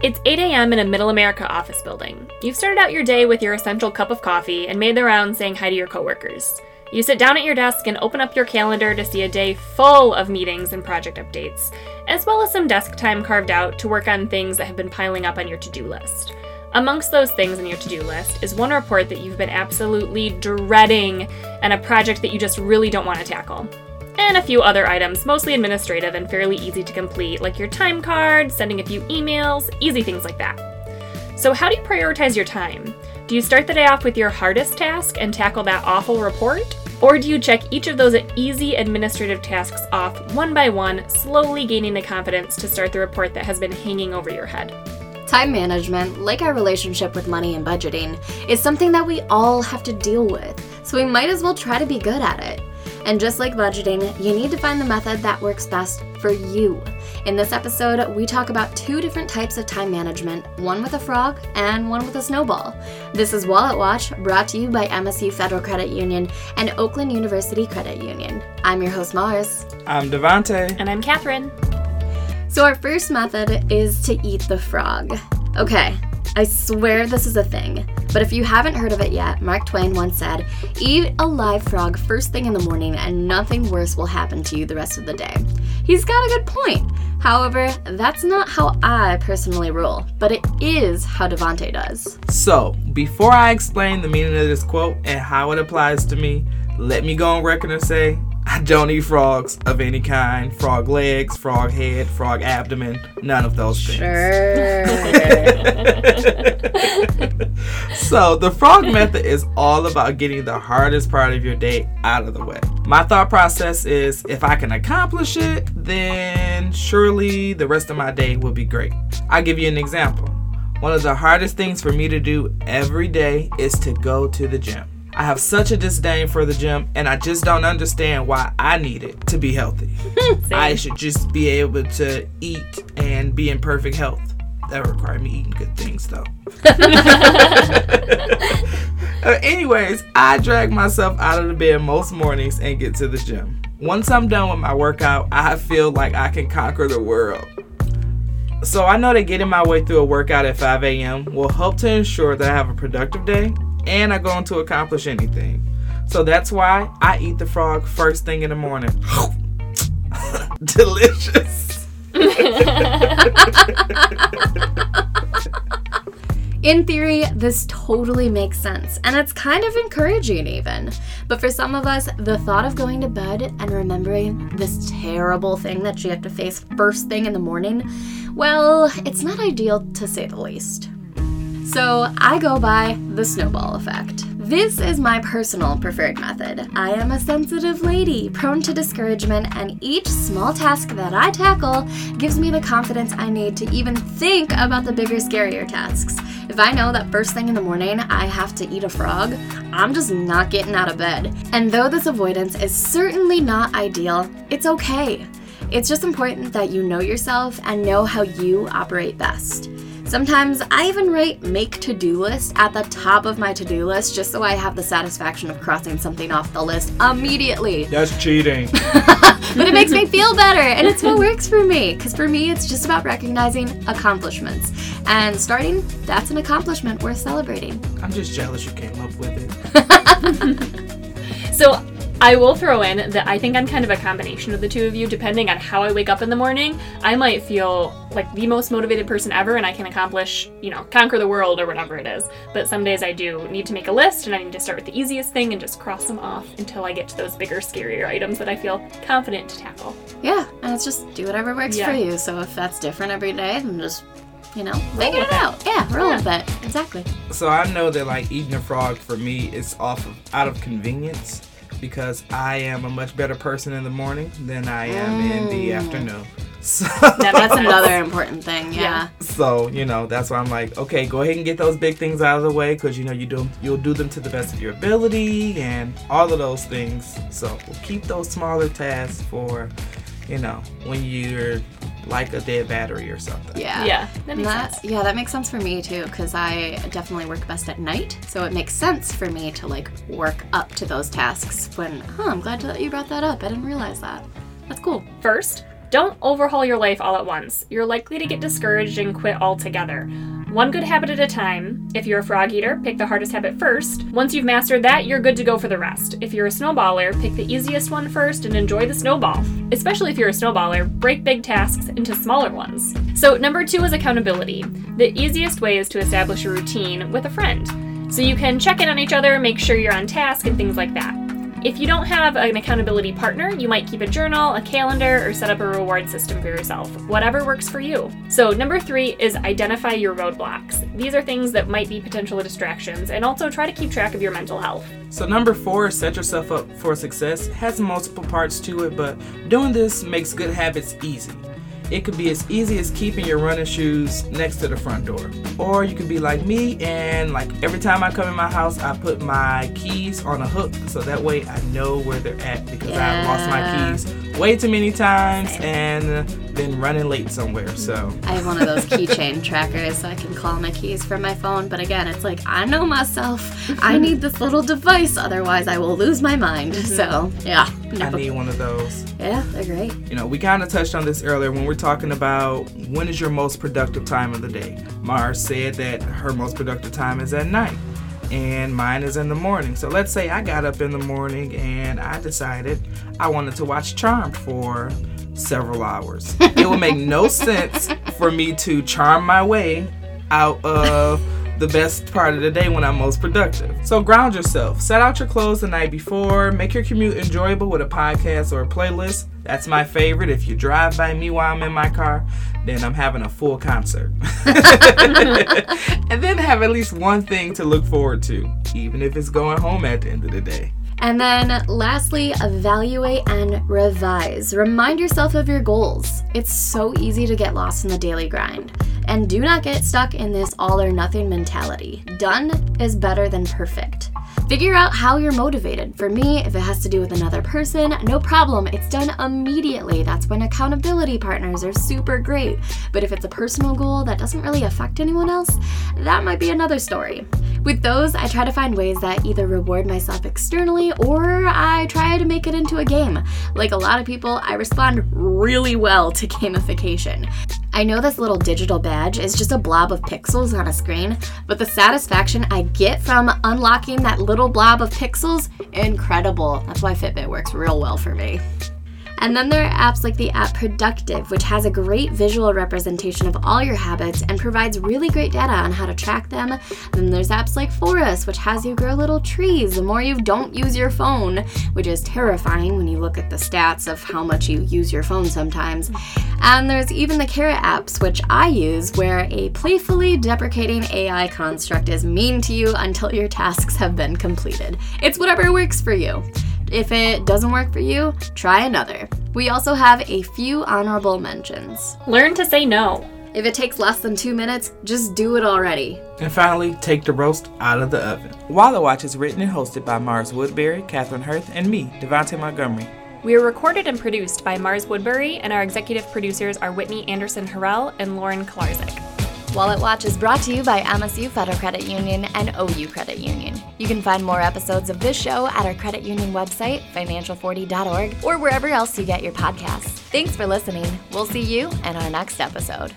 It's 8 a.m. in a Middle America office building. You've started out your day with your essential cup of coffee and made the rounds saying hi to your coworkers. You sit down at your desk and open up your calendar to see a day full of meetings and project updates, as well as some desk time carved out to work on things that have been piling up on your to-do list. Amongst those things on your to-do list is one report that you've been absolutely dreading and a project that you just really don't want to tackle. And a few other items, mostly administrative and fairly easy to complete, like your time card, sending a few emails, easy things like that. So how do you prioritize your time? Do you start the day off with your hardest task and tackle that awful report? Or do you check each of those easy administrative tasks off one by one, slowly gaining the confidence to start the report that has been hanging over your head? Time management, like our relationship with money and budgeting, is something that we all have to deal with, so we might as well try to be good at it. And just like budgeting, you need to find the method that works best for you. In this episode, we talk about two different types of time management, one with a frog and one with a snowball. This is Wallet Watch, brought to you by MSU Federal Credit Union and Oakland University Credit Union. I'm your host, Mars. I'm Devontae. And I'm Katherine. So our first method is to eat the frog. Okay, I swear this is a thing. But if you haven't heard of it yet, Mark Twain once said, "Eat a live frog first thing in the morning and nothing worse will happen to you the rest of the day." He's got a good point. However, that's not how I personally roll, but it is how Devontae does. So, before I explain the meaning of this quote and how it applies to me, let me go on record and say, I don't eat frogs of any kind. Frog legs, frog head, frog abdomen, none of those things. Sure. So the frog method is all about getting the hardest part of your day out of the way. My thought process is, if I can accomplish it, then surely the rest of my day will be great. I'll give you an example. One of the hardest things for me to do every day is to go to the gym. I have such a disdain for the gym, and I just don't understand why I need it to be healthy. I should just be able to eat and be in perfect health. That would require me eating good things, though. Anyways, I drag myself out of the bed most mornings and get to the gym. Once I'm done with my workout, I feel like I can conquer the world. So I know that getting my way through a workout at 5 a.m. will help to ensure that I have a productive day and I'm going to accomplish anything. So that's why I eat the frog first thing in the morning. Delicious. In theory, this totally makes sense, and it's kind of encouraging even. But for some of us, the thought of going to bed and remembering this terrible thing that you have to face first thing in the morning, well, it's not ideal to say the least. So I go by the snowball effect. This is my personal preferred method. I am a sensitive lady, prone to discouragement, and each small task that I tackle gives me the confidence I need to even think about the bigger, scarier tasks. If I know that first thing in the morning I have to eat a frog, I'm just not getting out of bed. And though this avoidance is certainly not ideal, it's okay. It's just important that you know yourself and know how you operate best. Sometimes I even write make to-do list at the top of my to-do list just so I have the satisfaction of crossing something off the list immediately. That's cheating. But it makes me feel better, and it's what works for me. Because for me, it's just about recognizing accomplishments. And starting, that's an accomplishment worth celebrating. I'm just jealous you came up with it. So I will throw in that I think I'm kind of a combination of the two of you. Depending on how I wake up in the morning, I might feel like the most motivated person ever and I can accomplish, conquer the world or whatever it is. But some days I do need to make a list and I need to start with the easiest thing and just cross them off until I get to those bigger, scarier items that I feel confident to tackle. Yeah, and it's just do whatever works for you. So if that's different every day, then just, figure it out. Yeah, roll with it. Exactly. So I know that eating a frog for me is out of convenience, because I am a much better person in the morning than I am in the afternoon. So that's another important thing, yeah. So, that's why I'm okay, go ahead and get those big things out of the way, because, you'll do them to the best of your ability and all of those things. So we'll keep those smaller tasks for, when you're like a dead battery or something. Yeah, that makes sense. Yeah, that makes sense for me too, because I definitely work best at night, so it makes sense for me to work up to those tasks when, I'm glad that you brought that up. I didn't realize that. That's cool. First, Don't overhaul your life all at once. You're likely to get discouraged and quit altogether. One good habit at a time. If you're a frog eater, pick the hardest habit first. Once you've mastered that, you're good to go for the rest. If you're a snowballer, pick the easiest one first and enjoy the snowball. Especially if you're a snowballer, break big tasks into smaller ones. So number 2 is accountability. The easiest way is to establish a routine with a friend. So you can check in on each other, make sure you're on task, and things like that. If you don't have an accountability partner, you might keep a journal, a calendar, or set up a reward system for yourself. Whatever works for you. So number 3 is identify your roadblocks. These are things that might be potential distractions, and also try to keep track of your mental health. So number 4, set yourself up for success. It has multiple parts to it, but doing this makes good habits easy. It could be as easy as keeping your running shoes next to the front door. Or you could be like me and like every time I come in my house, I put my keys on a hook so that way I know where they're at because I've lost my keys way too many times and been running late somewhere. So I have one of those keychain trackers so I can call my keys from my phone. But again, it's like, I know myself. I need this little device. Otherwise, I will lose my mind. So yeah. No. I need one of those. Yeah, they're great. You know, we kind of touched on this earlier when we're talking about when is your most productive time of the day. Mars said that her most productive time is at night and mine is in the morning. So let's say I got up in the morning and I decided I wanted to watch Charmed for several hours. It would make no sense for me to charm my way out of the best part of the day when I'm most productive. So ground yourself. Set out your clothes the night before. Make your commute enjoyable with a podcast or a playlist. That's my favorite. If you drive by me while I'm in my car, then I'm having a full concert. And then have at least one thing to look forward to, even if it's going home at the end of the day. And then lastly, evaluate and revise. Remind yourself of your goals. It's so easy to get lost in the daily grind. And do not get stuck in this all or nothing mentality. Done is better than perfect. Figure out how you're motivated. For me, if it has to do with another person, no problem. It's done immediately. That's when accountability partners are super great. But if it's a personal goal that doesn't really affect anyone else, that might be another story. With those, I try to find ways that either reward myself externally or I try to make it into a game. Like a lot of people, I respond really well to gamification. I know this little digital badge is just a blob of pixels on a screen, but the satisfaction I get from unlocking that little blob of pixels, incredible. That's why Fitbit works real well for me. And then there are apps like the app Productive, which has a great visual representation of all your habits and provides really great data on how to track them. Then there's apps like Forest, which has you grow little trees the more you don't use your phone, which is terrifying when you look at the stats of how much you use your phone sometimes. And there's even the Carrot apps, which I use, where a playfully deprecating AI construct is mean to you until your tasks have been completed. It's whatever works for you. If it doesn't work for you, try another. We also have a few honorable mentions. Learn to say no. If it takes less than 2 minutes, just do it already. And finally, take the roast out of the oven. Wallet Watch is written and hosted by Mars Woodbury, Katherine Hurth, and me, Devontae Montgomery. We are recorded and produced by Mars Woodbury, and our executive producers are Whitney Anderson Harrell and Lauren Klarczyk. Wallet Watch is brought to you by MSU Federal Credit Union and OU Credit Union. You can find more episodes of this show at our credit union website, financial40.org, or wherever else you get your podcasts. Thanks for listening. We'll see you in our next episode.